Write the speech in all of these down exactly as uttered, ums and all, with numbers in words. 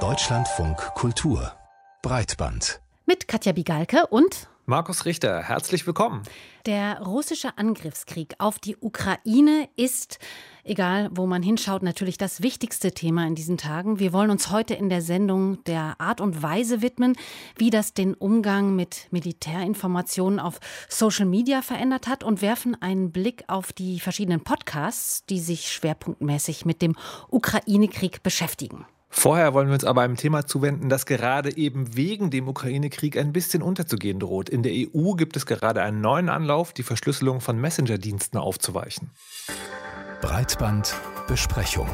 Deutschlandfunk Kultur Breitband mit Katja Bigalke und Markus Richter, herzlich willkommen. Der russische Angriffskrieg auf die Ukraine ist, egal wo man hinschaut, natürlich das wichtigste Thema in diesen Tagen. Wir wollen uns heute in der Sendung der Art und Weise widmen, wie das den Umgang mit Militärinformationen auf Social Media verändert hat und werfen einen Blick auf die verschiedenen Podcasts, die sich schwerpunktmäßig mit dem Ukraine-Krieg beschäftigen. Vorher wollen wir uns aber einem Thema zuwenden, das gerade eben wegen dem Ukraine-Krieg ein bisschen unterzugehen droht. In der E U gibt es gerade einen neuen Anlauf, die Verschlüsselung von Messenger-Diensten aufzuweichen. Breitbandbesprechung.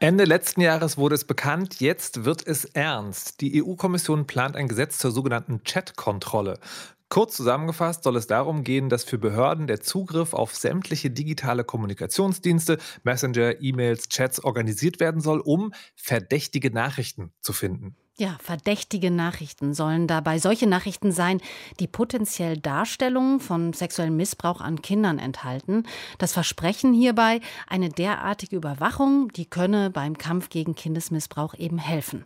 Ende letzten Jahres wurde es bekannt, jetzt wird es ernst. Die E U-Kommission plant ein Gesetz zur sogenannten Chat-Kontrolle. Kurz zusammengefasst soll es darum gehen, dass für Behörden der Zugriff auf sämtliche digitale Kommunikationsdienste, Messenger, E-Mails, Chats organisiert werden soll, um verdächtige Nachrichten zu finden. Ja, verdächtige Nachrichten sollen dabei solche Nachrichten sein, die potenziell Darstellungen von sexuellem Missbrauch an Kindern enthalten. Das Versprechen hierbei, eine derartige Überwachung, die könne beim Kampf gegen Kindesmissbrauch eben helfen.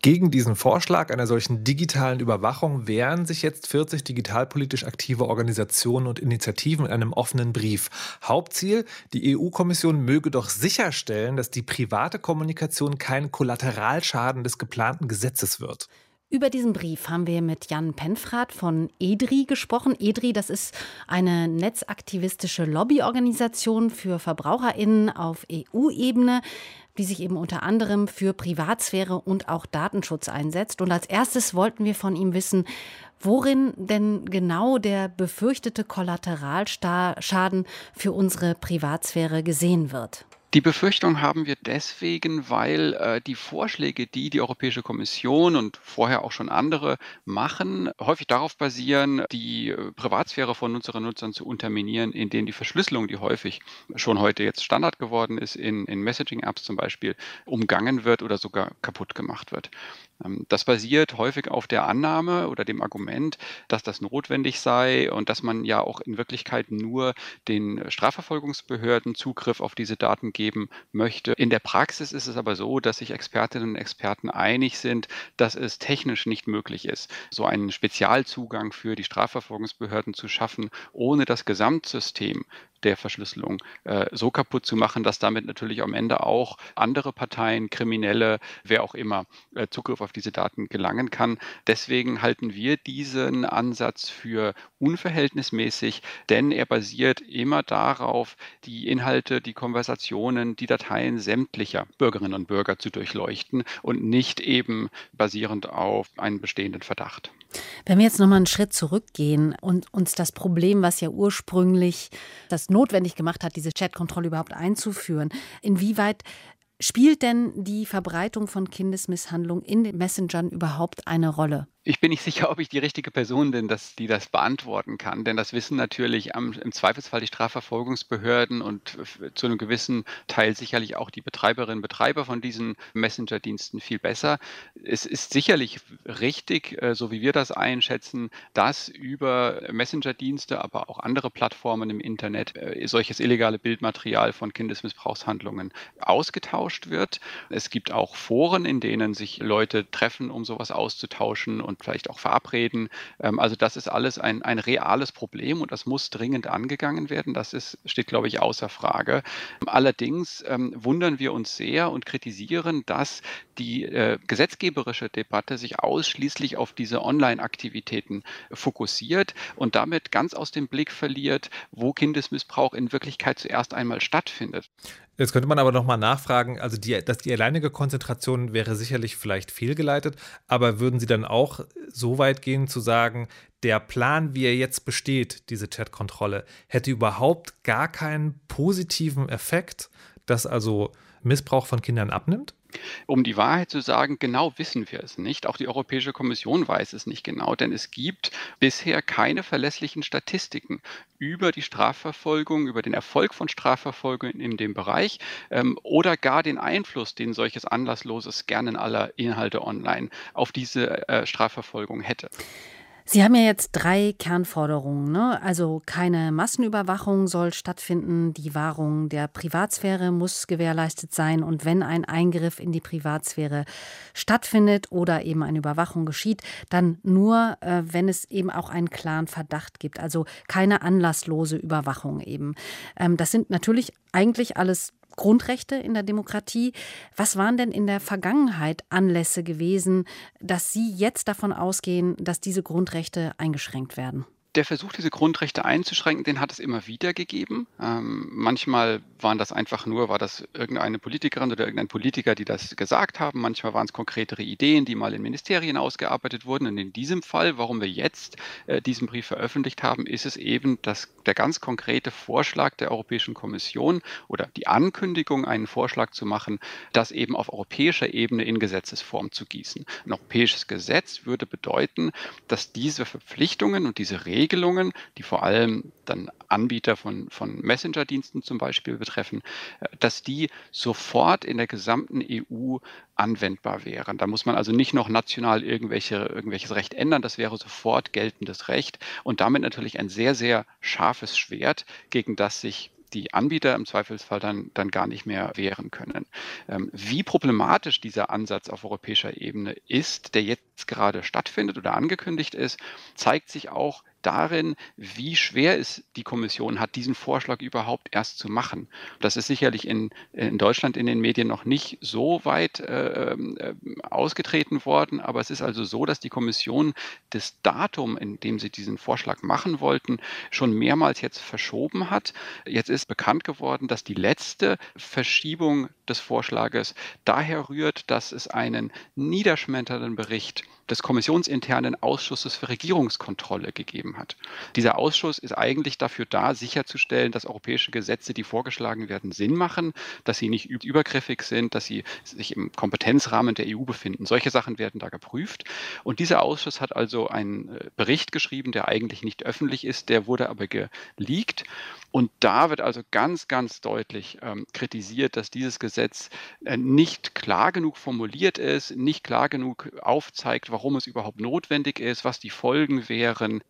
Gegen diesen Vorschlag einer solchen digitalen Überwachung wehren sich jetzt vierzig digitalpolitisch aktive Organisationen und Initiativen in einem offenen Brief. Hauptziel, die E U-Kommission möge doch sicherstellen, dass die private Kommunikation kein Kollateralschaden des geplanten Gesetzes wird. Über diesen Brief haben wir mit Jan Penfrat von Edri gesprochen. Edri, das ist eine netzaktivistische Lobbyorganisation für VerbraucherInnen auf E U-Ebene, die sich eben unter anderem für Privatsphäre und auch Datenschutz einsetzt. Und als erstes wollten wir von ihm wissen, worin denn genau der befürchtete Kollateralschaden für unsere Privatsphäre gesehen wird. Die Befürchtung haben wir deswegen, weil äh, die Vorschläge, die die Europäische Kommission und vorher auch schon andere machen, häufig darauf basieren, die Privatsphäre von Nutzerinnen und Nutzern zu unterminieren, indem die Verschlüsselung, die häufig schon heute jetzt Standard geworden ist, in, in Messaging-Apps zum Beispiel, umgangen wird oder sogar kaputt gemacht wird. Ähm, das basiert häufig auf der Annahme oder dem Argument, dass das notwendig sei und dass man ja auch in Wirklichkeit nur den Strafverfolgungsbehörden Zugriff auf diese Daten gibt. Möchte. In der Praxis ist es aber so, dass sich Expertinnen und Experten einig sind, dass es technisch nicht möglich ist, so einen Spezialzugang für die Strafverfolgungsbehörden zu schaffen, ohne das Gesamtsystem der Verschlüsselung äh, so kaputt zu machen, dass damit natürlich am Ende auch andere Parteien, Kriminelle, wer auch immer, äh, Zugriff auf diese Daten gelangen kann. Deswegen halten wir diesen Ansatz für unverhältnismäßig, denn er basiert immer darauf, die Inhalte, die Konversationen, die Dateien sämtlicher Bürgerinnen und Bürger zu durchleuchten und nicht eben basierend auf einem bestehenden Verdacht. Wenn wir jetzt nochmal einen Schritt zurückgehen und uns das Problem, was ja ursprünglich das notwendig gemacht hat, diese Chatkontrolle überhaupt einzuführen, inwieweit spielt denn die Verbreitung von Kindesmisshandlung in den Messengern überhaupt eine Rolle? Ich bin nicht sicher, ob ich die richtige Person bin, dass die das beantworten kann, denn das wissen natürlich am, im Zweifelsfall die Strafverfolgungsbehörden und f- zu einem gewissen Teil sicherlich auch die Betreiberinnen und Betreiber von diesen Messenger-Diensten viel besser. Es ist sicherlich richtig, so wie wir das einschätzen, dass über Messenger-Dienste, aber auch andere Plattformen im Internet solches illegale Bildmaterial von Kindesmissbrauchshandlungen ausgetauscht wird. Es gibt auch Foren, in denen sich Leute treffen, um sowas auszutauschen und vielleicht auch verabreden. Also das ist alles ein, ein reales Problem und das muss dringend angegangen werden. Das ist, steht, glaube ich, außer Frage. Allerdings ähm, wundern wir uns sehr und kritisieren, dass die äh, gesetzgeberische Debatte sich ausschließlich auf diese Online-Aktivitäten fokussiert und damit ganz aus dem Blick verliert, wo Kindesmissbrauch in Wirklichkeit zuerst einmal stattfindet. Jetzt könnte man aber nochmal nachfragen, also die, dass die alleinige Konzentration wäre sicherlich vielleicht fehlgeleitet, aber würden Sie dann auch so weit gehen zu sagen, der Plan, wie er jetzt besteht, diese Chatkontrolle, hätte überhaupt gar keinen positiven Effekt, dass also Missbrauch von Kindern abnimmt? Um die Wahrheit zu sagen, genau wissen wir es nicht. Auch die Europäische Kommission weiß es nicht genau, denn es gibt bisher keine verlässlichen Statistiken über die Strafverfolgung, über den Erfolg von Strafverfolgung in dem Bereich ähm, oder gar den Einfluss, den solches anlassloses Scannen aller Inhalte online auf diese äh, Strafverfolgung hätte. Sie haben ja jetzt drei Kernforderungen, ne? Also keine Massenüberwachung soll stattfinden, die Wahrung der Privatsphäre muss gewährleistet sein und wenn ein Eingriff in die Privatsphäre stattfindet oder eben eine Überwachung geschieht, dann nur, äh, wenn es eben auch einen klaren Verdacht gibt. Also keine anlasslose Überwachung eben. Ähm, das sind natürlich eigentlich alles Grundrechte in der Demokratie. Was waren denn in der Vergangenheit Anlässe gewesen, dass Sie jetzt davon ausgehen, dass diese Grundrechte eingeschränkt werden? Der Versuch, diese Grundrechte einzuschränken, den hat es immer wieder gegeben. Ähm, manchmal waren das einfach nur, war das irgendeine Politikerin oder irgendein Politiker, die das gesagt haben. Manchmal waren es konkretere Ideen, die mal in Ministerien ausgearbeitet wurden. Und in diesem Fall, warum wir jetzt äh, diesen Brief veröffentlicht haben, ist es eben das, der ganz konkrete Vorschlag der Europäischen Kommission oder die Ankündigung, einen Vorschlag zu machen, das eben auf europäischer Ebene in Gesetzesform zu gießen. Ein europäisches Gesetz würde bedeuten, dass diese Verpflichtungen und diese Regeln Regelungen, die vor allem dann Anbieter von, von Messenger-Diensten zum Beispiel betreffen, dass die sofort in der gesamten E U anwendbar wären. Da muss man also nicht noch national irgendwelche, irgendwelches Recht ändern, das wäre sofort geltendes Recht und damit natürlich ein sehr, sehr scharfes Schwert, gegen das sich die Anbieter im Zweifelsfall dann, dann gar nicht mehr wehren können. Ähm, wie problematisch dieser Ansatz auf europäischer Ebene ist, der jetzt gerade stattfindet oder angekündigt ist, zeigt sich auch darin, wie schwer es die Kommission hat, diesen Vorschlag überhaupt erst zu machen. Das ist sicherlich in, in Deutschland in den Medien noch nicht so weit äh, ausgetreten worden, aber es ist also so, dass die Kommission das Datum, in dem sie diesen Vorschlag machen wollten, schon mehrmals jetzt verschoben hat. Jetzt ist bekannt geworden, dass die letzte Verschiebung des Vorschlages daher rührt, dass es einen niederschmetternden Bericht des kommissionsinternen Ausschusses für Regierungskontrolle gegeben hat. Dieser Ausschuss ist eigentlich dafür da, sicherzustellen, dass europäische Gesetze, die vorgeschlagen werden, Sinn machen, dass sie nicht übergriffig sind, dass sie sich im Kompetenzrahmen der E U befinden. Solche Sachen werden da geprüft. Und dieser Ausschuss hat also einen Bericht geschrieben, der eigentlich nicht öffentlich ist, der wurde aber geleakt. Und da wird also ganz, ganz deutlich ähm, kritisiert, dass dieses Gesetz äh, nicht klar genug formuliert ist, nicht klar genug aufzeigt, warum es überhaupt notwendig ist, was die Folgen wären.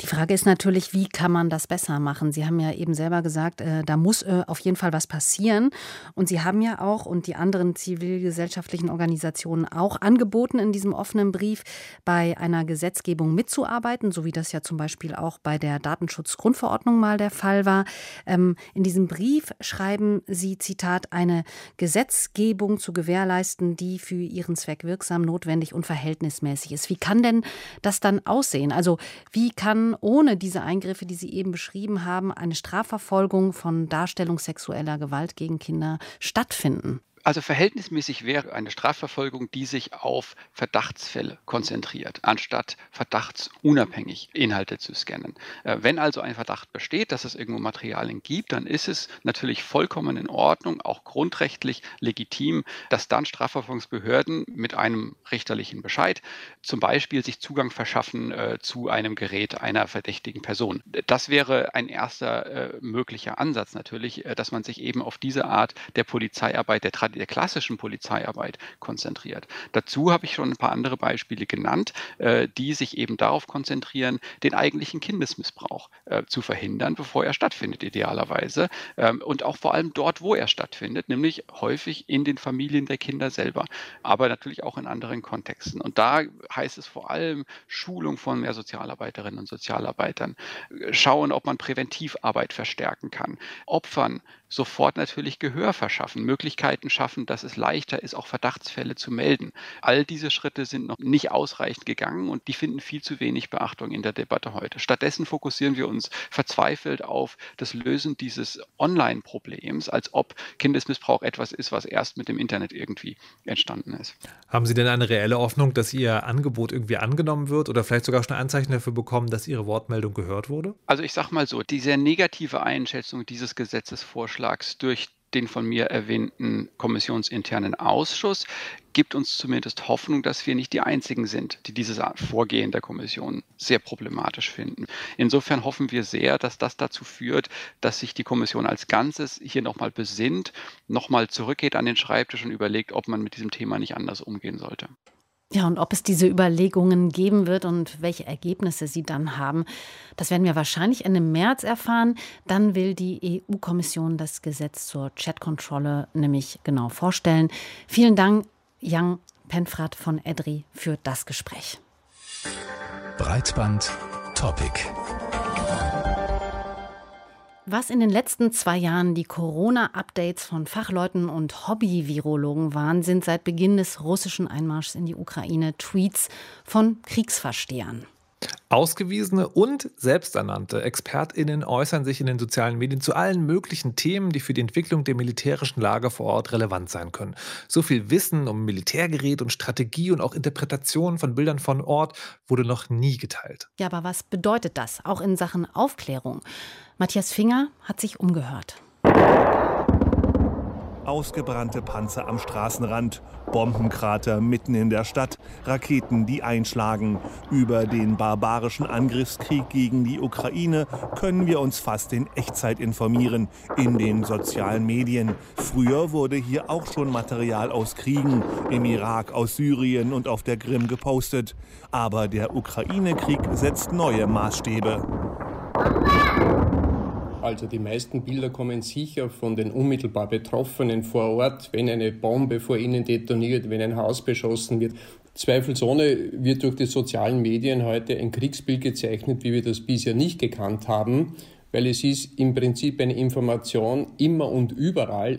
Die Frage ist natürlich, wie kann man das besser machen? Sie haben ja eben selber gesagt, äh, da muss äh, auf jeden Fall was passieren. Und Sie haben ja auch und die anderen zivilgesellschaftlichen Organisationen auch angeboten, in diesem offenen Brief bei einer Gesetzgebung mitzuarbeiten, so wie das ja zum Beispiel auch bei der Datenschutz-Grundverordnung mal der Fall war. In diesem Brief schreiben Sie, Zitat, eine Gesetzgebung zu gewährleisten, die für ihren Zweck wirksam, notwendig und verhältnismäßig ist. Wie kann denn das dann aussehen? Also wie kann ohne diese Eingriffe, die Sie eben beschrieben haben, eine Strafverfolgung von Darstellung sexueller Gewalt gegen Kinder stattfinden? Also verhältnismäßig wäre eine Strafverfolgung, die sich auf Verdachtsfälle konzentriert, anstatt verdachtsunabhängig Inhalte zu scannen. Äh, wenn also ein Verdacht besteht, dass es irgendwo Materialien gibt, dann ist es natürlich vollkommen in Ordnung, auch grundrechtlich legitim, dass dann Strafverfolgungsbehörden mit einem richterlichen Bescheid zum Beispiel sich Zugang verschaffen äh, zu einem Gerät einer verdächtigen Person. Das wäre ein erster äh, möglicher Ansatz natürlich, äh, dass man sich eben auf diese Art der Polizeiarbeit, der Tradition, der klassischen Polizeiarbeit konzentriert. Dazu habe ich schon ein paar andere Beispiele genannt, die sich eben darauf konzentrieren, den eigentlichen Kindesmissbrauch zu verhindern, bevor er stattfindet, idealerweise. Und auch vor allem dort, wo er stattfindet, nämlich häufig in den Familien der Kinder selber, aber natürlich auch in anderen Kontexten. Und da heißt es vor allem Schulung von mehr Sozialarbeiterinnen und Sozialarbeitern, schauen, ob man Präventivarbeit verstärken kann, Opfern sofort natürlich Gehör verschaffen, Möglichkeiten schaffen, dass es leichter ist, auch Verdachtsfälle zu melden. All diese Schritte sind noch nicht ausreichend gegangen und die finden viel zu wenig Beachtung in der Debatte heute. Stattdessen fokussieren wir uns verzweifelt auf das Lösen dieses Online-Problems, als ob Kindesmissbrauch etwas ist, was erst mit dem Internet irgendwie entstanden ist. Haben Sie denn eine reelle Hoffnung, dass Ihr Angebot irgendwie angenommen wird oder vielleicht sogar schon Anzeichen dafür bekommen, dass Ihre Wortmeldung gehört wurde? Also ich sage mal so, die sehr negative Einschätzung dieses Gesetzesvorschlags durch den von mir erwähnten kommissionsinternen Ausschuss gibt uns zumindest Hoffnung, dass wir nicht die Einzigen sind, die dieses Vorgehen der Kommission sehr problematisch finden. Insofern hoffen wir sehr, dass das dazu führt, dass sich die Kommission als Ganzes hier nochmal besinnt, nochmal zurückgeht an den Schreibtisch und überlegt, ob man mit diesem Thema nicht anders umgehen sollte. Ja, und ob es diese Überlegungen geben wird und welche Ergebnisse sie dann haben, das werden wir wahrscheinlich Ende März erfahren. Dann will die E U-Kommission das Gesetz zur Chatkontrolle nämlich genau vorstellen. Vielen Dank, Jan Penfrat von Edri, für das Gespräch. Breitband Topic. Was in den letzten zwei Jahren die Corona-Updates von Fachleuten und Hobby-Virologen waren, sind seit Beginn des russischen Einmarschs in die Ukraine Tweets von Kriegsverstehern. Ausgewiesene und selbsternannte ExpertInnen äußern sich in den sozialen Medien zu allen möglichen Themen, die für die Entwicklung der militärischen Lage vor Ort relevant sein können. So viel Wissen um Militärgerät und Strategie und auch Interpretationen von Bildern von Ort wurde noch nie geteilt. Ja, aber was bedeutet das, auch in Sachen Aufklärung? Matthias Finger hat sich umgehört. Ausgebrannte Panzer am Straßenrand, Bombenkrater mitten in der Stadt, Raketen, die einschlagen. Über den barbarischen Angriffskrieg gegen die Ukraine können wir uns fast in Echtzeit informieren, in den sozialen Medien. Früher wurde hier auch schon Material aus Kriegen, im Irak, aus Syrien und auf der Krim gepostet. Aber der Ukraine-Krieg setzt neue Maßstäbe. Also die meisten Bilder kommen sicher von den unmittelbar Betroffenen vor Ort, wenn eine Bombe vor ihnen detoniert, wenn ein Haus beschossen wird. Zweifelsohne wird durch die sozialen Medien heute ein Kriegsbild gezeichnet, wie wir das bisher nicht gekannt haben, weil es ist im Prinzip eine Information immer und überall.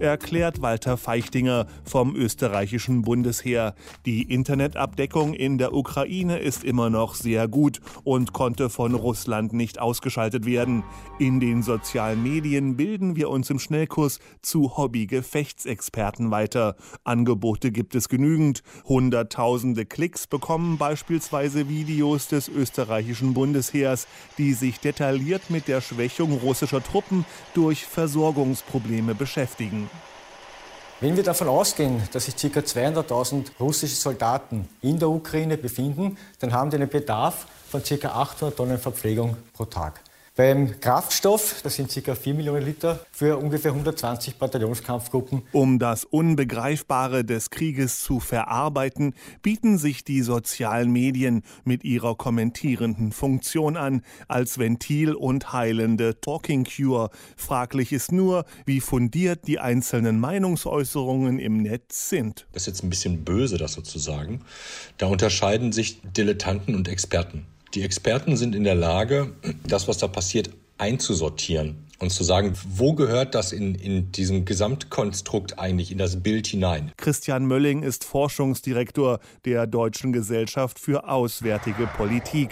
Erklärt Walter Feichtinger vom österreichischen Bundesheer. Die Internetabdeckung in der Ukraine ist immer noch sehr gut und konnte von Russland nicht ausgeschaltet werden. In den sozialen Medien bilden wir uns im Schnellkurs zu Hobby-Gefechtsexperten weiter. Angebote gibt es genügend. Hunderttausende Klicks bekommen beispielsweise Videos des österreichischen Bundesheers, die sich detailliert mit der Schwächung russischer Truppen durch Versorgungsprobleme beschäftigen. Wenn wir davon ausgehen, dass sich ca. zweihunderttausend russische Soldaten in der Ukraine befinden, dann haben die einen Bedarf von ca. achthundert Tonnen Verpflegung pro Tag. Beim Kraftstoff, das sind ca. vier Millionen Liter, für ungefähr hundertzwanzig Bataillonskampfgruppen. Um das Unbegreifbare des Krieges zu verarbeiten, bieten sich die sozialen Medien mit ihrer kommentierenden Funktion an, als Ventil und heilende Talking Cure. Fraglich ist nur, wie fundiert die einzelnen Meinungsäußerungen im Netz sind. Das ist jetzt ein bisschen böse, das sozusagen. Da unterscheiden sich Dilettanten und Experten. Die Experten sind in der Lage, das, was da passiert, einzusortieren und zu sagen, wo gehört das in, in diesem Gesamtkonstrukt eigentlich, in das Bild hinein. Christian Mölling ist Forschungsdirektor der Deutschen Gesellschaft für Auswärtige Politik.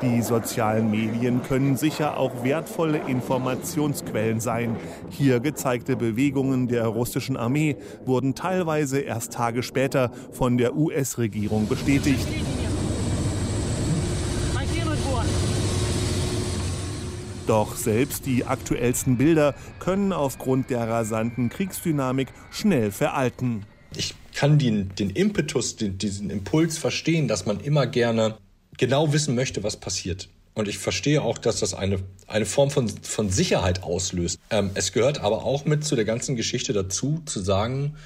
Die sozialen Medien können sicher auch wertvolle Informationsquellen sein. Hier gezeigte Bewegungen der russischen Armee wurden teilweise erst Tage später von der U S-Regierung bestätigt. Doch selbst die aktuellsten Bilder können aufgrund der rasanten Kriegsdynamik schnell veralten. Ich kann den, den Impetus, den, diesen Impuls verstehen, dass man immer gerne genau wissen möchte, was passiert. Und ich verstehe auch, dass das eine, eine Form von, von Sicherheit auslöst. Ähm, es gehört aber auch mit zu der ganzen Geschichte dazu, zu sagen,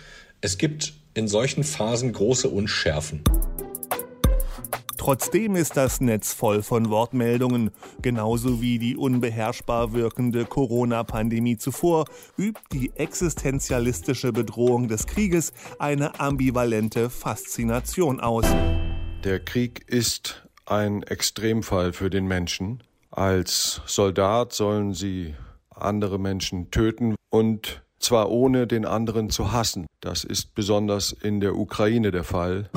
es gibt in solchen Phasen große Unschärfen. Trotzdem ist das Netz voll von Wortmeldungen. Genauso wie die unbeherrschbar wirkende Corona-Pandemie zuvor, übt die existenzialistische Bedrohung des Krieges eine ambivalente Faszination aus. Der Krieg ist ein Extremfall für den Menschen. Als Soldat sollen sie andere Menschen töten und zwar ohne den anderen zu hassen. Das ist besonders in der Ukraine der Fall.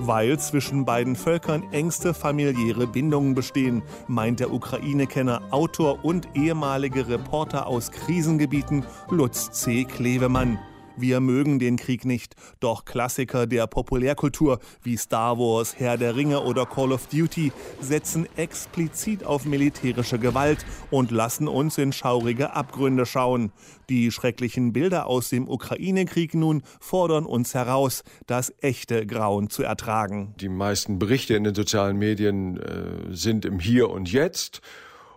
Weil zwischen beiden Völkern engste familiäre Bindungen bestehen, meint der Ukraine-Kenner, Autor und ehemalige Reporter aus Krisengebieten Lutz C. Klevemann. Wir mögen den Krieg nicht, doch Klassiker der Populärkultur wie Star Wars, Herr der Ringe oder Call of Duty setzen explizit auf militärische Gewalt und lassen uns in schaurige Abgründe schauen. Die schrecklichen Bilder aus dem Ukraine-Krieg nun fordern uns heraus, das echte Grauen zu ertragen. Die meisten Berichte in den sozialen Medien äh, sind im Hier und Jetzt.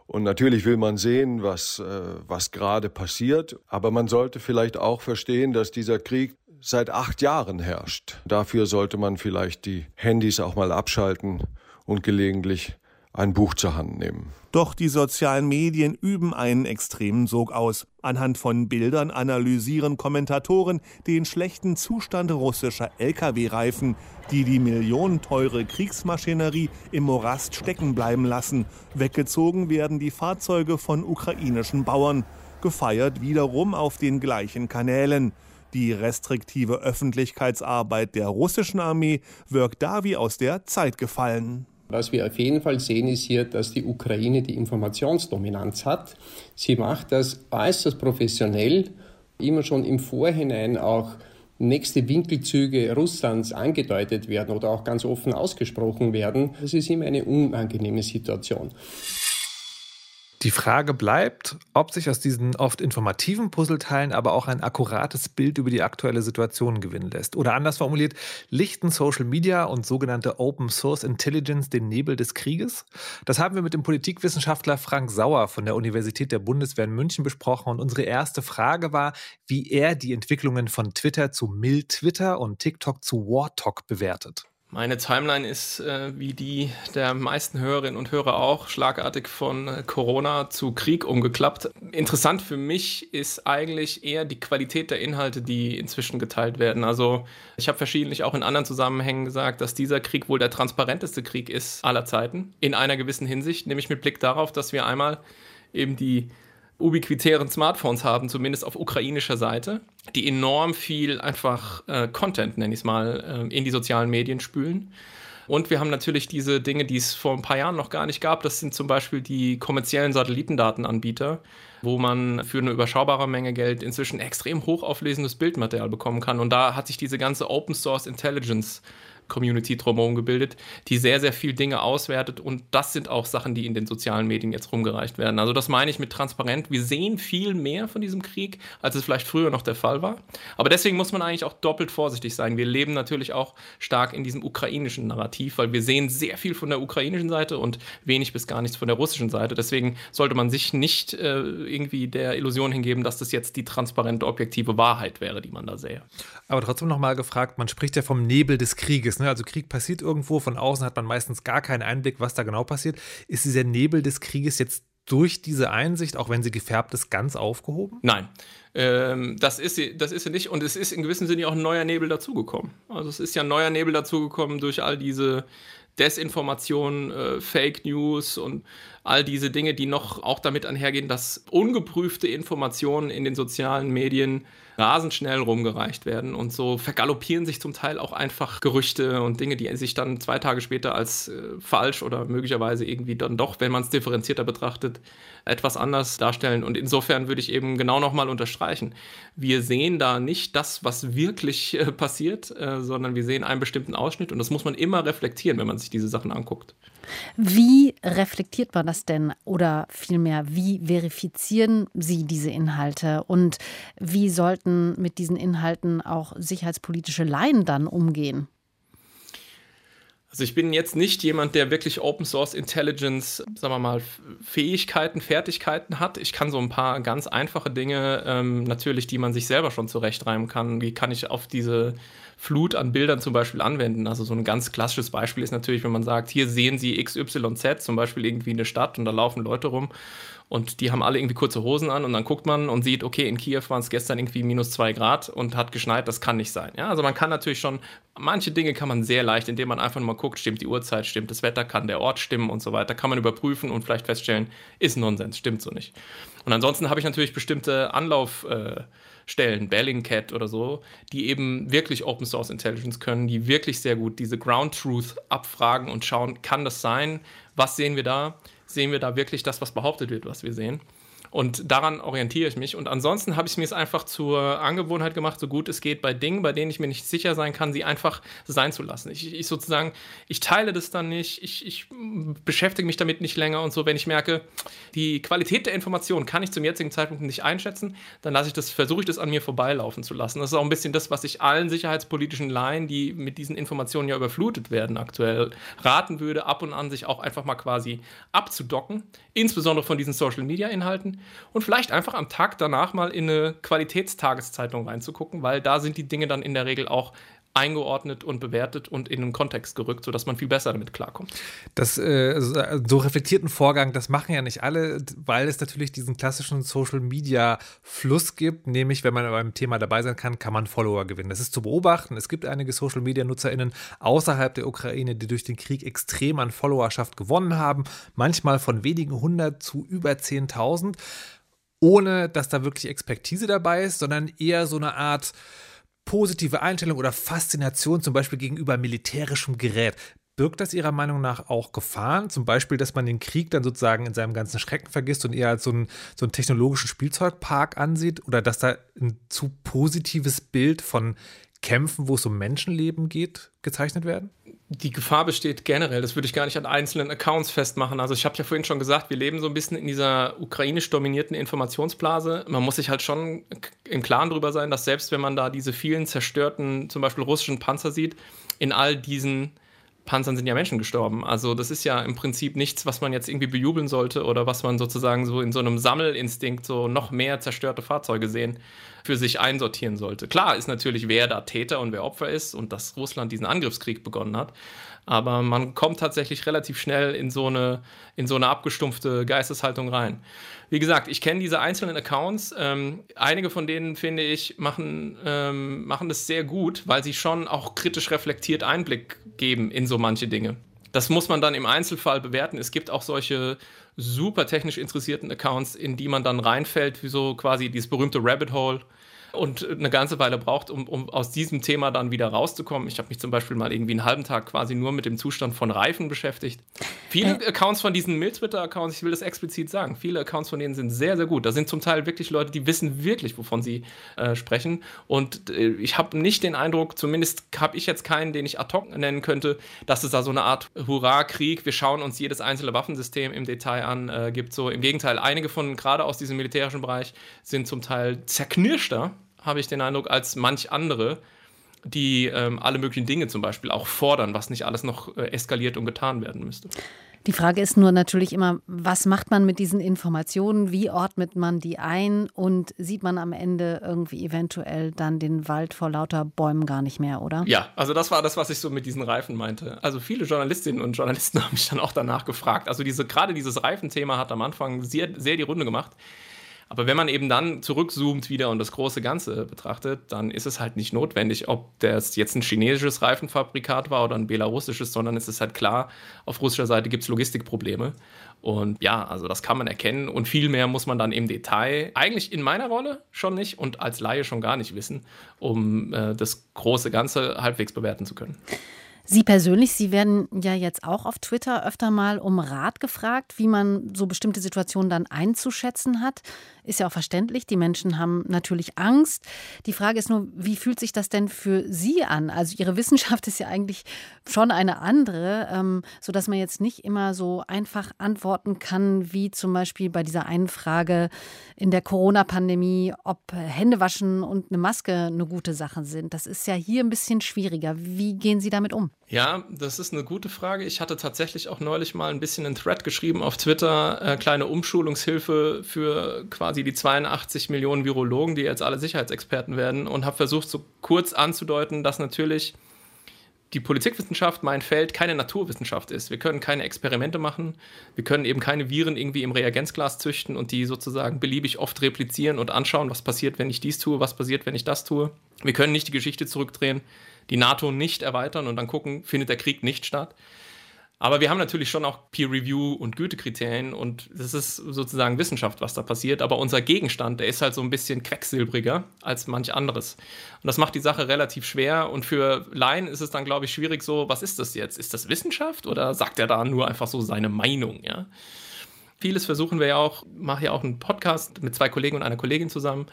Und natürlich will man sehen, was, äh, was gerade passiert. Aber man sollte vielleicht auch verstehen, dass dieser Krieg seit acht Jahren herrscht. Dafür sollte man vielleicht die Handys auch mal abschalten und gelegentlich ein Buch zur Hand nehmen. Doch die sozialen Medien üben einen extremen Sog aus. Anhand von Bildern analysieren Kommentatoren den schlechten Zustand russischer L K W-Reifen, die die millionenteure Kriegsmaschinerie im Morast stecken bleiben lassen. Weggezogen werden die Fahrzeuge von ukrainischen Bauern. Gefeiert wiederum auf den gleichen Kanälen. Die restriktive Öffentlichkeitsarbeit der russischen Armee wirkt da wie aus der Zeit gefallen. Was wir auf jeden Fall sehen, ist hier, dass die Ukraine die Informationsdominanz hat. Sie macht das äußerst professionell, immer schon im Vorhinein auch nächste Winkelzüge Russlands angedeutet werden oder auch ganz offen ausgesprochen werden. Das ist immer eine unangenehme Situation. Die Frage bleibt, ob sich aus diesen oft informativen Puzzleteilen aber auch ein akkurates Bild über die aktuelle Situation gewinnen lässt. Oder anders formuliert, lichten Social Media und sogenannte Open Source Intelligence den Nebel des Krieges? Das haben wir mit dem Politikwissenschaftler Frank Sauer von der Universität der Bundeswehr in München besprochen. Und unsere erste Frage war, wie er die Entwicklungen von Twitter zu Mill-Twitter und TikTok zu War-Tok bewertet. Meine Timeline ist, äh, wie die der meisten Hörerinnen und Hörer auch, schlagartig von Corona zu Krieg umgeklappt. Interessant für mich ist eigentlich eher die Qualität der Inhalte, die inzwischen geteilt werden. Also ich habe verschiedentlich auch in anderen Zusammenhängen gesagt, dass dieser Krieg wohl der transparenteste Krieg ist aller Zeiten, in einer gewissen Hinsicht, nämlich mit Blick darauf, dass wir einmal eben die ubiquitären Smartphones haben, zumindest auf ukrainischer Seite, die enorm viel einfach äh, Content, nenne ich es mal, äh, in die sozialen Medien spülen. Und wir haben natürlich diese Dinge, die es vor ein paar Jahren noch gar nicht gab. Das sind zum Beispiel die kommerziellen Satellitendatenanbieter, wo man für eine überschaubare Menge Geld inzwischen extrem hochauflösendes Bildmaterial bekommen kann. Und da hat sich diese ganze Open-Source-Intelligence-Community drumherum gebildet, die sehr, sehr viel Dinge auswertet. Und das sind auch Sachen, die in den sozialen Medien jetzt rumgereicht werden. Also das meine ich mit transparent. Wir sehen viel mehr von diesem Krieg, als es vielleicht früher noch der Fall war. Aber deswegen muss man eigentlich auch doppelt vorsichtig sein. Wir leben natürlich auch stark in diesem ukrainischen Narrativ, weil wir sehen sehr viel von der ukrainischen Seite und wenig bis gar nichts von der russischen Seite. Deswegen sollte man sich nicht äh, irgendwie der Illusion hingeben, dass das jetzt die transparente, objektive Wahrheit wäre, die man da sähe. Aber trotzdem nochmal gefragt, man spricht ja vom Nebel des Krieges, ne? Also Krieg passiert irgendwo, von außen hat man meistens gar keinen Einblick, was da genau passiert. Ist dieser Nebel des Krieges jetzt durch diese Einsicht, auch wenn sie gefärbt ist, ganz aufgehoben? Nein, ähm, das ist sie, das ist sie nicht. Und es ist in gewissem Sinne auch ein neuer Nebel dazugekommen. Also es ist ja ein neuer Nebel dazugekommen durch all diese Desinformation, äh, Fake News und all diese Dinge, die noch auch damit einhergehen, dass ungeprüfte Informationen in den sozialen Medien rasend schnell rumgereicht werden. Und so vergaloppieren sich zum Teil auch einfach Gerüchte und Dinge, die sich dann zwei Tage später als äh, falsch oder möglicherweise irgendwie dann doch, wenn man es differenzierter betrachtet, etwas anders darstellen. Und insofern würde ich eben genau nochmal unterstreichen, wir sehen da nicht das, was wirklich äh, passiert, äh, sondern wir sehen einen bestimmten Ausschnitt. Und das muss man immer reflektieren, wenn man sich diese Sachen anguckt. Wie reflektiert man das denn? Oder vielmehr, wie verifizieren Sie diese Inhalte? Und wie sollten mit diesen Inhalten auch sicherheitspolitische Laien dann umgehen? Also ich bin jetzt nicht jemand, der wirklich Open Source Intelligence, sagen wir mal, Fähigkeiten, Fertigkeiten hat. Ich kann so ein paar ganz einfache Dinge ähm, natürlich, die man sich selber schon zurechtreimen kann. Wie kann ich auf diese Flut an Bildern zum Beispiel anwenden? Also so ein ganz klassisches Beispiel ist natürlich, wenn man sagt, hier sehen Sie X Y Z, zum Beispiel irgendwie eine Stadt und da laufen Leute rum. Und die haben alle irgendwie kurze Hosen an und dann guckt man und sieht, okay, in Kiew waren es gestern irgendwie minus zwei Grad und hat geschneit, das kann nicht sein. Ja, also man kann natürlich schon, manche Dinge kann man sehr leicht, indem man einfach mal guckt, stimmt die Uhrzeit, stimmt das Wetter, kann der Ort stimmen und so weiter, kann man überprüfen und vielleicht feststellen, ist Nonsens, stimmt so nicht. Und ansonsten habe ich natürlich bestimmte Anlaufstellen, Bellingcat oder so, die eben wirklich Open Source Intelligence können, die wirklich sehr gut diese Ground Truth abfragen und schauen, kann das sein, was sehen wir da? Sehen wir da wirklich das, was behauptet wird, was wir sehen? Und daran orientiere ich mich. Und ansonsten habe ich mir es einfach zur Angewohnheit gemacht, so gut es geht, bei Dingen, bei denen ich mir nicht sicher sein kann, sie einfach sein zu lassen. Ich, ich sozusagen, ich teile das dann nicht, ich, ich beschäftige mich damit nicht länger und so. Wenn ich merke, die Qualität der Information kann ich zum jetzigen Zeitpunkt nicht einschätzen, dann lasse ich das, versuche ich das an mir vorbeilaufen zu lassen. Das ist auch ein bisschen das, was ich allen sicherheitspolitischen Laien, die mit diesen Informationen ja überflutet werden aktuell, raten würde, ab und an sich auch einfach mal quasi abzudocken, insbesondere von diesen Social-Media-Inhalten, und vielleicht einfach am Tag danach mal in eine Qualitätstageszeitung reinzugucken, weil da sind die Dinge dann in der Regel auch eingeordnet und bewertet und in einen Kontext gerückt, sodass man viel besser damit klarkommt. Das, äh, so reflektierten Vorgang, das machen ja nicht alle, weil es natürlich diesen klassischen Social-Media-Fluss gibt, nämlich wenn man beim Thema dabei sein kann, kann man Follower gewinnen. Das ist zu beobachten. Es gibt einige Social-Media-NutzerInnen außerhalb der Ukraine, die durch den Krieg extrem an Followerschaft gewonnen haben, manchmal von wenigen hundert zu über zehntausend, ohne dass da wirklich Expertise dabei ist, sondern eher so eine Art positive Einstellung oder Faszination zum Beispiel gegenüber militärischem Gerät. Birgt das Ihrer Meinung nach auch Gefahren? Zum Beispiel, dass man den Krieg dann sozusagen in seinem ganzen Schrecken vergisst und eher als so einen, so einen technologischen Spielzeugpark ansieht? Oder dass da ein zu positives Bild von Kämpfen, wo es um Menschenleben geht, gezeichnet werden? Die Gefahr besteht generell, das würde ich gar nicht an einzelnen Accounts festmachen. Also ich habe ja vorhin schon gesagt, wir leben so ein bisschen in dieser ukrainisch dominierten Informationsblase. Man muss sich halt schon im Klaren drüber sein, dass selbst wenn man da diese vielen zerstörten, zum Beispiel russischen Panzer sieht, in all diesen Panzern sind ja Menschen gestorben. Also das ist ja im Prinzip nichts, was man jetzt irgendwie bejubeln sollte oder was man sozusagen so in so einem Sammelinstinkt so noch mehr zerstörte Fahrzeuge sehen, für sich einsortieren sollte. Klar ist natürlich, wer da Täter und wer Opfer ist und dass Russland diesen Angriffskrieg begonnen hat, aber man kommt tatsächlich relativ schnell in so eine, in so eine abgestumpfte Geisteshaltung rein. Wie gesagt, ich kenne diese einzelnen Accounts, ähm, einige von denen, finde ich, machen, ähm, machen das sehr gut, weil sie schon auch kritisch reflektiert Einblick geben in so manche Dinge. Das muss man dann im Einzelfall bewerten. Es gibt auch solche super technisch interessierten Accounts, in die man dann reinfällt, wie so quasi dieses berühmte Rabbit Hole und eine ganze Weile braucht, um, um aus diesem Thema dann wieder rauszukommen. Ich habe mich zum Beispiel mal irgendwie einen halben Tag quasi nur mit dem Zustand von Reifen beschäftigt. Viele äh. Accounts von diesen Mill-Twitter-Accounts, ich will das explizit sagen, viele Accounts von denen sind sehr, sehr gut. Da sind zum Teil wirklich Leute, die wissen wirklich, wovon sie äh, sprechen. Und äh, ich habe nicht den Eindruck, zumindest habe ich jetzt keinen, den ich ad hoc nennen könnte, dass es da so eine Art Hurra-Krieg, wir schauen uns jedes einzelne Waffensystem im Detail an, äh, gibt so. Im Gegenteil, einige von, gerade aus diesem militärischen Bereich, sind zum Teil zerknirschter, habe ich den Eindruck, als manch andere, die ähm, alle möglichen Dinge zum Beispiel auch fordern, was nicht alles noch äh, eskaliert und getan werden müsste. Die Frage ist nur natürlich immer, was macht man mit diesen Informationen? Wie ordnet man die ein? Und sieht man am Ende irgendwie eventuell dann den Wald vor lauter Bäumen gar nicht mehr, oder? Ja, also das war das, was ich so mit diesen Reifen meinte. Also viele Journalistinnen und Journalisten haben mich dann auch danach gefragt. Also diese, gerade dieses Reifenthema hat am Anfang sehr, sehr die Runde gemacht. Aber wenn man eben dann zurückzoomt wieder und das große Ganze betrachtet, dann ist es halt nicht notwendig, ob das jetzt ein chinesisches Reifenfabrikat war oder ein belarussisches, sondern es ist halt klar, auf russischer Seite gibt es Logistikprobleme. Und ja, also das kann man erkennen und viel mehr muss man dann im Detail, eigentlich in meiner Rolle schon nicht und als Laie schon gar nicht wissen, um äh, das große Ganze halbwegs bewerten zu können. Sie persönlich, Sie werden ja jetzt auch auf Twitter öfter mal um Rat gefragt, wie man so bestimmte Situationen dann einzuschätzen hat. Ist ja auch verständlich, die Menschen haben natürlich Angst. Die Frage ist nur, wie fühlt sich das denn für Sie an? Also Ihre Wissenschaft ist ja eigentlich schon eine andere, ähm, sodass man jetzt nicht immer so einfach antworten kann, wie zum Beispiel bei dieser einen Frage in der Corona-Pandemie, ob Händewaschen und eine Maske eine gute Sache sind. Das ist ja hier ein bisschen schwieriger. Wie gehen Sie damit um? Ja, das ist eine gute Frage. Ich hatte tatsächlich auch neulich mal ein bisschen einen Thread geschrieben auf Twitter, äh, kleine Umschulungshilfe für quasi die zweiundachtzig Millionen Virologen, die jetzt alle Sicherheitsexperten werden, und habe versucht, so kurz anzudeuten, dass natürlich die Politikwissenschaft, mein Feld, keine Naturwissenschaft ist. Wir können keine Experimente machen, wir können eben keine Viren irgendwie im Reagenzglas züchten und die sozusagen beliebig oft replizieren und anschauen, was passiert, wenn ich dies tue, was passiert, wenn ich das tue. Wir können nicht die Geschichte zurückdrehen, die NATO nicht erweitern und dann gucken, findet der Krieg nicht statt. Aber wir haben natürlich schon auch Peer-Review und Gütekriterien und das ist sozusagen Wissenschaft, was da passiert. Aber unser Gegenstand, der ist halt so ein bisschen quecksilbriger als manch anderes. Und das macht die Sache relativ schwer. Und für Laien ist es dann, glaube ich, schwierig so, was ist das jetzt? Ist das Wissenschaft oder sagt er da nur einfach so seine Meinung, ja? Vieles versuchen wir ja auch, mache ja auch einen Podcast mit zwei Kollegen und einer Kollegin zusammen.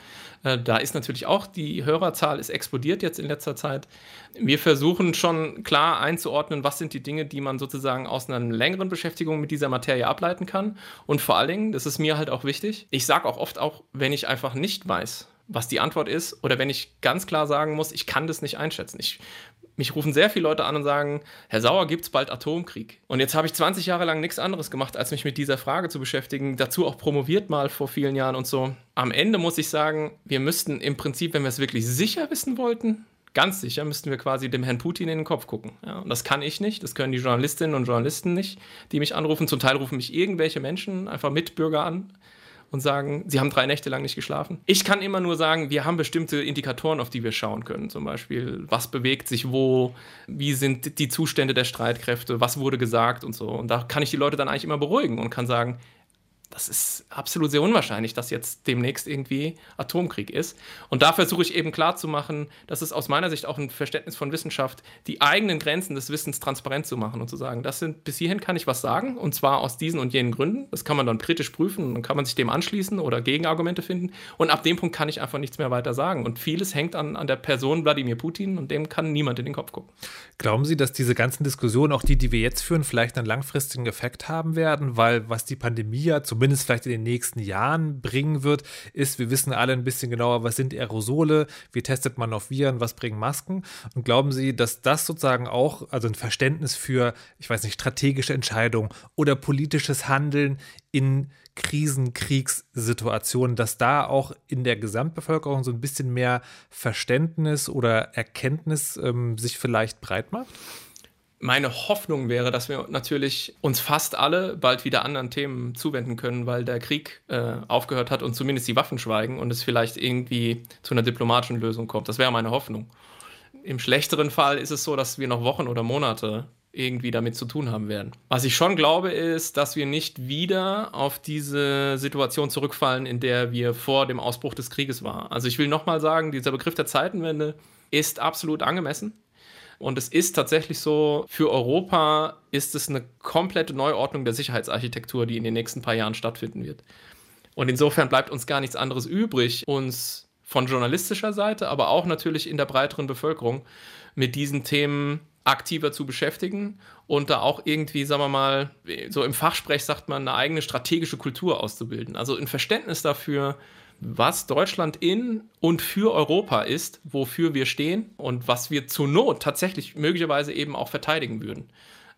Da ist natürlich auch, die Hörerzahl ist explodiert jetzt in letzter Zeit. Wir versuchen schon klar einzuordnen, was sind die Dinge, die man sozusagen aus einer längeren Beschäftigung mit dieser Materie ableiten kann. Und vor allen Dingen, das ist mir halt auch wichtig, ich sage auch oft auch, wenn ich einfach nicht weiß, was die Antwort ist oder wenn ich ganz klar sagen muss, ich kann das nicht einschätzen. Ich Mich rufen sehr viele Leute an und sagen, Herr Sauer, gibt's bald Atomkrieg? Und jetzt habe ich zwanzig Jahre lang nichts anderes gemacht, als mich mit dieser Frage zu beschäftigen. Dazu auch promoviert mal vor vielen Jahren und so. Am Ende muss ich sagen, wir müssten im Prinzip, wenn wir es wirklich sicher wissen wollten, ganz sicher, müssten wir quasi dem Herrn Putin in den Kopf gucken. Ja, und das kann ich nicht, das können die Journalistinnen und Journalisten nicht, die mich anrufen. Zum Teil rufen mich irgendwelche Menschen, einfach Mitbürger an, und sagen, sie haben drei Nächte lang nicht geschlafen. Ich kann immer nur sagen, wir haben bestimmte Indikatoren, auf die wir schauen können. Zum Beispiel, was bewegt sich wo, wie sind die Zustände der Streitkräfte, was wurde gesagt und so. Und da kann ich die Leute dann eigentlich immer beruhigen und kann sagen, das ist absolut sehr unwahrscheinlich, dass jetzt demnächst irgendwie Atomkrieg ist. Und da versuche ich eben klarzumachen, dass es aus meiner Sicht auch ein Verständnis von Wissenschaft, die eigenen Grenzen des Wissens transparent zu machen und zu sagen, das sind, bis hierhin kann ich was sagen, und zwar aus diesen und jenen Gründen. Das kann man dann kritisch prüfen und dann kann man sich dem anschließen oder Gegenargumente finden. Und ab dem Punkt kann ich einfach nichts mehr weiter sagen. Und vieles hängt an, an der Person Wladimir Putin, und dem kann niemand in den Kopf gucken. Glauben Sie, dass diese ganzen Diskussionen, auch die, die wir jetzt führen, vielleicht einen langfristigen Effekt haben werden? Weil was die Pandemie ja zum zumindest vielleicht in den nächsten Jahren bringen wird, ist, wir wissen alle ein bisschen genauer, was sind Aerosole, wie testet man auf Viren, was bringen Masken, und glauben Sie, dass das sozusagen auch, also ein Verständnis für, ich weiß nicht, strategische Entscheidungen oder politisches Handeln in Krisen, Kriegssituationen, dass da auch in der Gesamtbevölkerung so ein bisschen mehr Verständnis oder Erkenntnis ähm, sich vielleicht breit macht? Meine Hoffnung wäre, dass wir natürlich uns fast alle bald wieder anderen Themen zuwenden können, weil der Krieg äh, aufgehört hat und zumindest die Waffen schweigen und es vielleicht irgendwie zu einer diplomatischen Lösung kommt. Das wäre meine Hoffnung. Im schlechteren Fall ist es so, dass wir noch Wochen oder Monate irgendwie damit zu tun haben werden. Was ich schon glaube, ist, dass wir nicht wieder auf diese Situation zurückfallen, in der wir vor dem Ausbruch des Krieges waren. Also ich will nochmal sagen, dieser Begriff der Zeitenwende ist absolut angemessen. Und es ist tatsächlich so, für Europa ist es eine komplette Neuordnung der Sicherheitsarchitektur, die in den nächsten paar Jahren stattfinden wird. Und insofern bleibt uns gar nichts anderes übrig, uns von journalistischer Seite, aber auch natürlich in der breiteren Bevölkerung mit diesen Themen aktiver zu beschäftigen und da auch irgendwie, sagen wir mal, so im Fachsprech sagt man, eine eigene strategische Kultur auszubilden. Also ein Verständnis dafür, was Deutschland in und für Europa ist, wofür wir stehen und was wir zur Not tatsächlich möglicherweise eben auch verteidigen würden.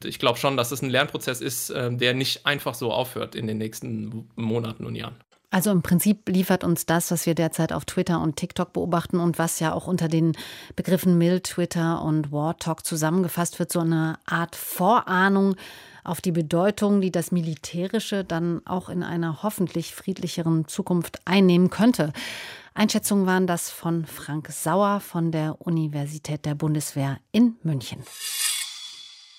Ich glaube schon, dass es ein Lernprozess ist, der nicht einfach so aufhört in den nächsten Monaten und Jahren. Also im Prinzip liefert uns das, was wir derzeit auf Twitter und TikTok beobachten und was ja auch unter den Begriffen Mill-Twitter und War-Talk zusammengefasst wird, so eine Art Vorahnung auf die Bedeutung, die das Militärische dann auch in einer hoffentlich friedlicheren Zukunft einnehmen könnte. Einschätzungen waren das von Frank Sauer von der Universität der Bundeswehr in München.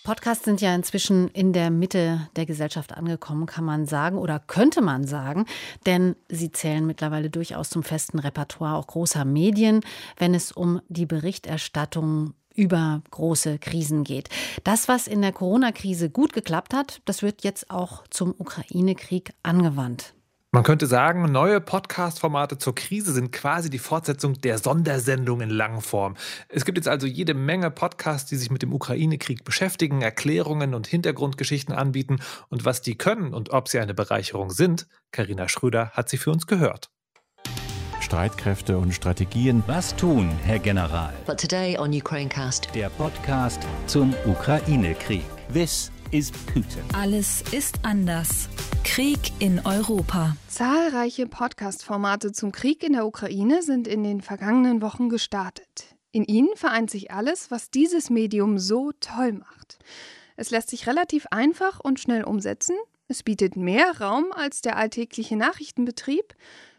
Podcasts sind ja inzwischen in der Mitte der Gesellschaft angekommen, kann man sagen oder könnte man sagen, denn sie zählen mittlerweile durchaus zum festen Repertoire auch großer Medien, wenn es um die Berichterstattung geht. Über große Krisen geht. Das, was in der Corona-Krise gut geklappt hat, das wird jetzt auch zum Ukraine-Krieg angewandt. Man könnte sagen, neue Podcast-Formate zur Krise sind quasi die Fortsetzung der Sondersendung in Langform. Es gibt jetzt also jede Menge Podcasts, die sich mit dem Ukraine-Krieg beschäftigen, Erklärungen und Hintergrundgeschichten anbieten. Und was die können und ob sie eine Bereicherung sind, Carina Schröder hat sie für uns gehört. Streitkräfte und Strategien. Was tun, Herr General? But today on Ukrainecast. Der Podcast zum Ukraine-Krieg. This is Putin. Alles ist anders. Krieg in Europa. Zahlreiche Podcast-Formate zum Krieg in der Ukraine sind in den vergangenen Wochen gestartet. In ihnen vereint sich alles, was dieses Medium so toll macht. Es lässt sich relativ einfach und schnell umsetzen. Es bietet mehr Raum als der alltägliche Nachrichtenbetrieb.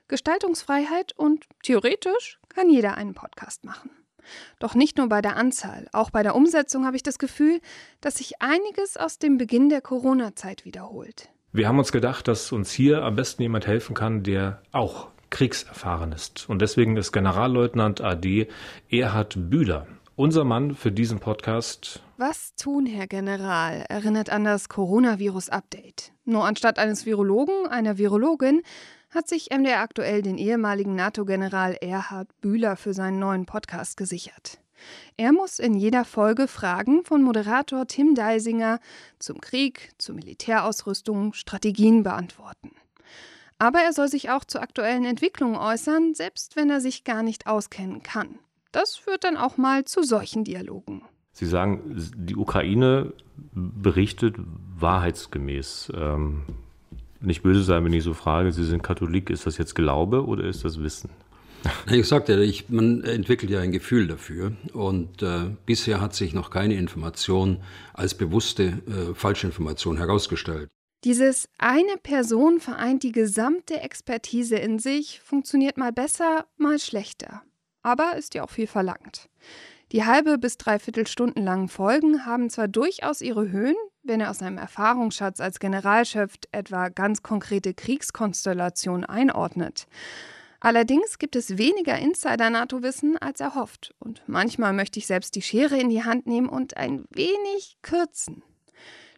Gestaltungsfreiheit und theoretisch kann jeder einen Podcast machen. Doch nicht nur bei der Anzahl, auch bei der Umsetzung habe ich das Gefühl, dass sich einiges aus dem Beginn der Corona-Zeit wiederholt. Wir haben uns gedacht, dass uns hier am besten jemand helfen kann, der auch kriegserfahren ist. Und deswegen ist Generalleutnant A D Erhard Bühler unser Mann für diesen Podcast. Was tun, Herr General, erinnert an das Coronavirus-Update. Nur anstatt eines Virologen, einer Virologin, hat sich M D R aktuell den ehemaligen NATO-General Erhard Bühler für seinen neuen Podcast gesichert. Er muss in jeder Folge Fragen von Moderator Tim Deisinger zum Krieg, zur Militärausrüstung, Strategien beantworten. Aber er soll sich auch zu aktuellen Entwicklungen äußern, selbst wenn er sich gar nicht auskennen kann. Das führt dann auch mal zu solchen Dialogen. Sie sagen, die Ukraine berichtet wahrheitsgemäß. Ähm, nicht böse sein, wenn ich so frage, Sie sind Katholik, ist das jetzt Glaube oder ist das Wissen? Ich sagte, ich, man entwickelt ja ein Gefühl dafür und äh, bisher hat sich noch keine Information als bewusste äh, Falschinformation herausgestellt. Dieses eine Person vereint die gesamte Expertise in sich, funktioniert mal besser, mal schlechter. Aber ist ja auch viel verlangt. Die halbe bis dreiviertel Stunden langen Folgen haben zwar durchaus ihre Höhen, wenn er aus seinem Erfahrungsschatz als Generalchef etwa ganz konkrete Kriegskonstellationen einordnet. Allerdings gibt es weniger Insider-NATO-Wissen, als er hofft. Und manchmal möchte ich selbst die Schere in die Hand nehmen und ein wenig kürzen.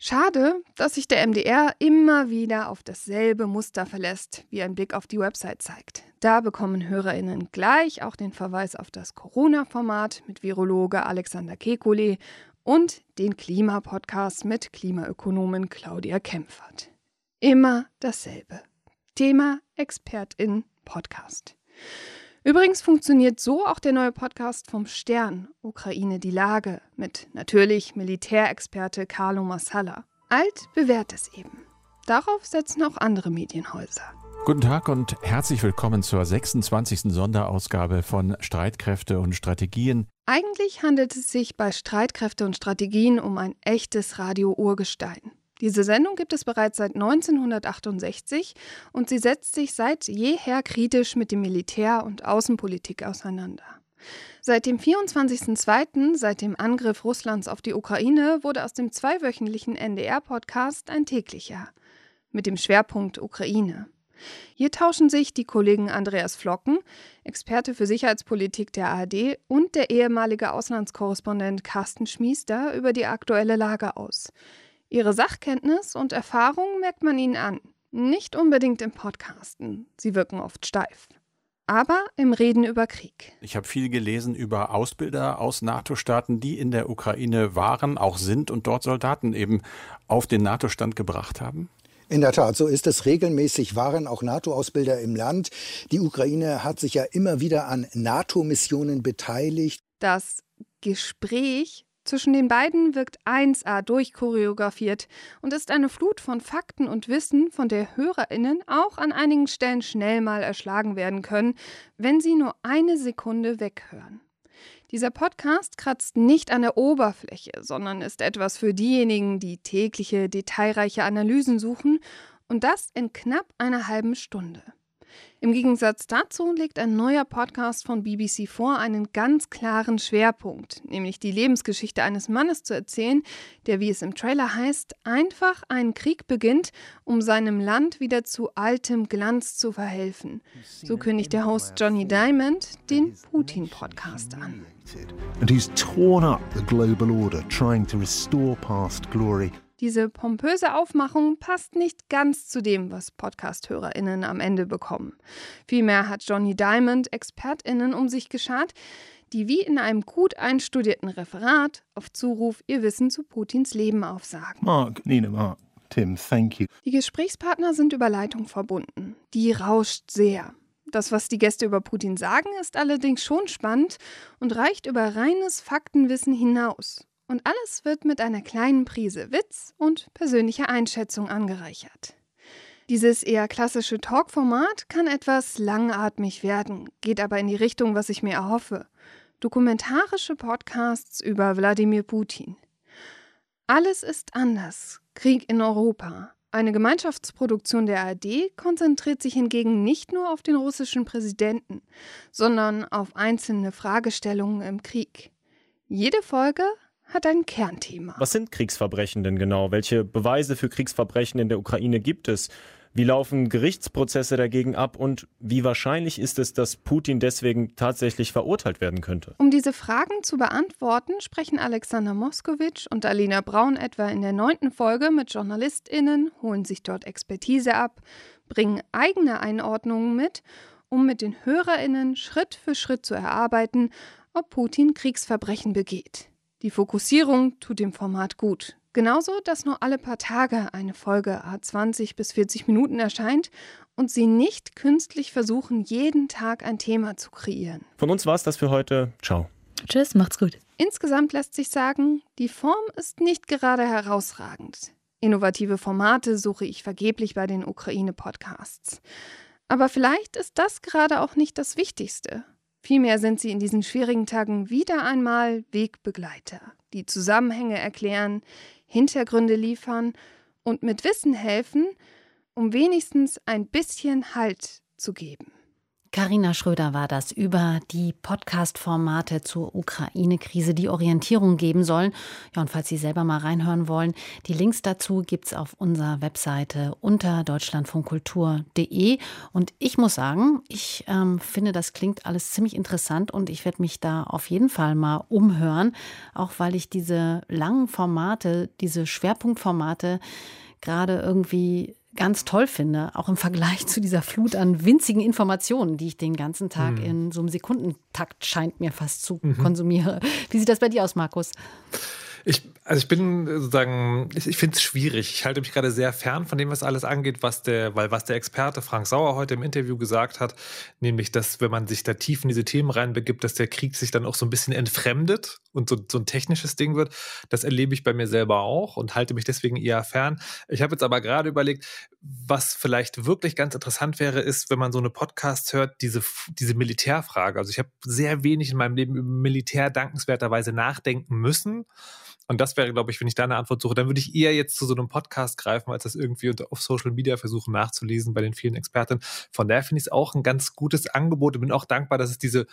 Schade, dass sich der M D R immer wieder auf dasselbe Muster verlässt, wie ein Blick auf die Website zeigt. Da bekommen HörerInnen gleich auch den Verweis auf das Corona-Format mit Virologe Alexander Kekulé und den Klimapodcast mit Klimaökonomin Claudia Kempfert. Immer dasselbe. Thema ExpertInnen. Podcast. Übrigens funktioniert so auch der neue Podcast vom Stern, Ukraine die Lage, mit natürlich Militärexperte Carlo Massala. Alt bewährt es eben. Darauf setzen auch andere Medienhäuser. Guten Tag und herzlich willkommen zur sechsundzwanzigsten Sonderausgabe von Streitkräfte und Strategien. Eigentlich handelt es sich bei Streitkräfte und Strategien um ein echtes Radio-Urgestein. Diese Sendung gibt es bereits seit neunzehnhundertachtundsechzig und sie setzt sich seit jeher kritisch mit dem Militär und Außenpolitik auseinander. Seit dem vierundzwanzigsten zweiten, seit dem Angriff Russlands auf die Ukraine, wurde aus dem zweiwöchentlichen N D R-Podcast ein täglicher. Mit dem Schwerpunkt Ukraine. Hier tauschen sich die Kollegen Andreas Flocken, Experte für Sicherheitspolitik der A R D, und der ehemalige Auslandskorrespondent Carsten Schmiester über die aktuelle Lage aus. Ihre Sachkenntnis und Erfahrung merkt man ihnen an. Nicht unbedingt im Podcasten. Sie wirken oft steif. Aber im Reden über Krieg. Ich habe viel gelesen über Ausbilder aus NATO-Staaten, die in der Ukraine waren, auch sind und dort Soldaten eben auf den NATO-Stand gebracht haben. In der Tat, so ist es. Regelmäßig waren auch NATO-Ausbilder im Land. Die Ukraine hat sich ja immer wieder an NATO-Missionen beteiligt. Das Gespräch zwischen den beiden wirkt eins a durchchoreografiert und ist eine Flut von Fakten und Wissen, von der HörerInnen auch an einigen Stellen schnell mal erschlagen werden können, wenn sie nur eine Sekunde weghören. Dieser Podcast kratzt nicht an der Oberfläche, sondern ist etwas für diejenigen, die tägliche, detailreiche Analysen suchen, und das in knapp einer halben Stunde. Im Gegensatz dazu legt ein neuer Podcast von B B C vor einen ganz klaren Schwerpunkt, nämlich die Lebensgeschichte eines Mannes zu erzählen, der, wie es im Trailer heißt, einfach einen Krieg beginnt, um seinem Land wieder zu altem Glanz zu verhelfen. So kündigt der Host Johnny Diamond den Putin-Podcast an. And he's torn up the global order, trying to restore past glory. Diese pompöse Aufmachung passt nicht ganz zu dem, was Podcast-HörerInnen am Ende bekommen. Vielmehr hat Johnny Diamond ExpertInnen um sich geschart, die wie in einem gut einstudierten Referat auf Zuruf ihr Wissen zu Putins Leben aufsagen. Mark, Nina, Mark, Tim, thank you. Die Gesprächspartner sind über Leitung verbunden. Die rauscht sehr. Das, was die Gäste über Putin sagen, ist allerdings schon spannend und reicht über reines Faktenwissen hinaus. Und alles wird mit einer kleinen Prise Witz und persönlicher Einschätzung angereichert. Dieses eher klassische Talk-Format kann etwas langatmig werden, geht aber in die Richtung, was ich mir erhoffe. Dokumentarische Podcasts über Wladimir Putin. Alles ist anders. Krieg in Europa. Eine Gemeinschaftsproduktion der A R D konzentriert sich hingegen nicht nur auf den russischen Präsidenten, sondern auf einzelne Fragestellungen im Krieg. Jede Folge hat ein Kernthema. Was sind Kriegsverbrechen denn genau? Welche Beweise für Kriegsverbrechen in der Ukraine gibt es? Wie laufen Gerichtsprozesse dagegen ab? Und wie wahrscheinlich ist es, dass Putin deswegen tatsächlich verurteilt werden könnte? Um diese Fragen zu beantworten, sprechen Alexander Moskowitsch und Alina Braun etwa in der neunten Folge mit JournalistInnen, holen sich dort Expertise ab, bringen eigene Einordnungen mit, um mit den HörerInnen Schritt für Schritt zu erarbeiten, ob Putin Kriegsverbrechen begeht. Die Fokussierung tut dem Format gut. Genauso, dass nur alle paar Tage eine Folge à zwanzig bis vierzig Minuten erscheint und sie nicht künstlich versuchen, jeden Tag ein Thema zu kreieren. Von uns war es das für heute. Ciao. Tschüss, macht's gut. Insgesamt lässt sich sagen, die Form ist nicht gerade herausragend. Innovative Formate suche ich vergeblich bei den Ukraine-Podcasts. Aber vielleicht ist das gerade auch nicht das Wichtigste. Vielmehr sind sie in diesen schwierigen Tagen wieder einmal Wegbegleiter, die Zusammenhänge erklären, Hintergründe liefern und mit Wissen helfen, um wenigstens ein bisschen Halt zu geben. Carina Schröder war das über die Podcast-Formate zur Ukraine-Krise, die Orientierung geben sollen. Ja, und falls Sie selber mal reinhören wollen, die Links dazu gibt es auf unserer Webseite unter deutschlandfunkkultur punkt de. Und ich muss sagen, ich ähm, finde, das klingt alles ziemlich interessant und ich werde mich da auf jeden Fall mal umhören, auch weil ich diese langen Formate, diese Schwerpunktformate gerade irgendwie ganz toll finde, auch im Vergleich zu dieser Flut an winzigen Informationen, die ich den ganzen Tag mhm. in so einem Sekundentakt scheint mir fast zu mhm. konsumiere. Wie sieht das bei dir aus, Markus? Ich, also ich bin sozusagen, ich, ich finde es schwierig. Ich halte mich gerade sehr fern von dem, was alles angeht, was der, weil was der Experte Frank Sauer heute im Interview gesagt hat, nämlich, dass wenn man sich da tief in diese Themen reinbegibt, dass der Krieg sich dann auch so ein bisschen entfremdet und so, so ein technisches Ding wird. Das erlebe ich bei mir selber auch und halte mich deswegen eher fern. Ich habe jetzt aber gerade überlegt, was vielleicht wirklich ganz interessant wäre, ist, wenn man so eine Podcast hört, diese, diese Militärfrage. Also ich habe sehr wenig in meinem Leben über Militär dankenswerterweise nachdenken müssen. Und das wäre, glaube ich, wenn ich da eine Antwort suche, dann würde ich eher jetzt zu so einem Podcast greifen, als das irgendwie auf Social Media versuchen nachzulesen bei den vielen Experten. Von daher finde ich es auch ein ganz gutes Angebot und bin auch dankbar, dass es diese,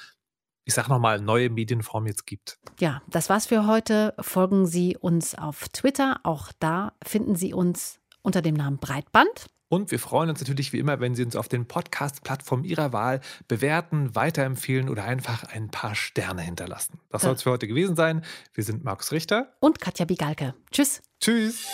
ich sag nochmal, neue Medienform jetzt gibt. Ja, das war's für heute. Folgen Sie uns auf Twitter. Auch da finden Sie uns unter dem Namen Breitband. Und wir freuen uns natürlich wie immer, wenn Sie uns auf den Podcast-Plattformen Ihrer Wahl bewerten, weiterempfehlen oder einfach ein paar Sterne hinterlassen. Das soll es für heute gewesen sein. Wir sind Markus Richter und Katja Bigalke. Tschüss. Tschüss.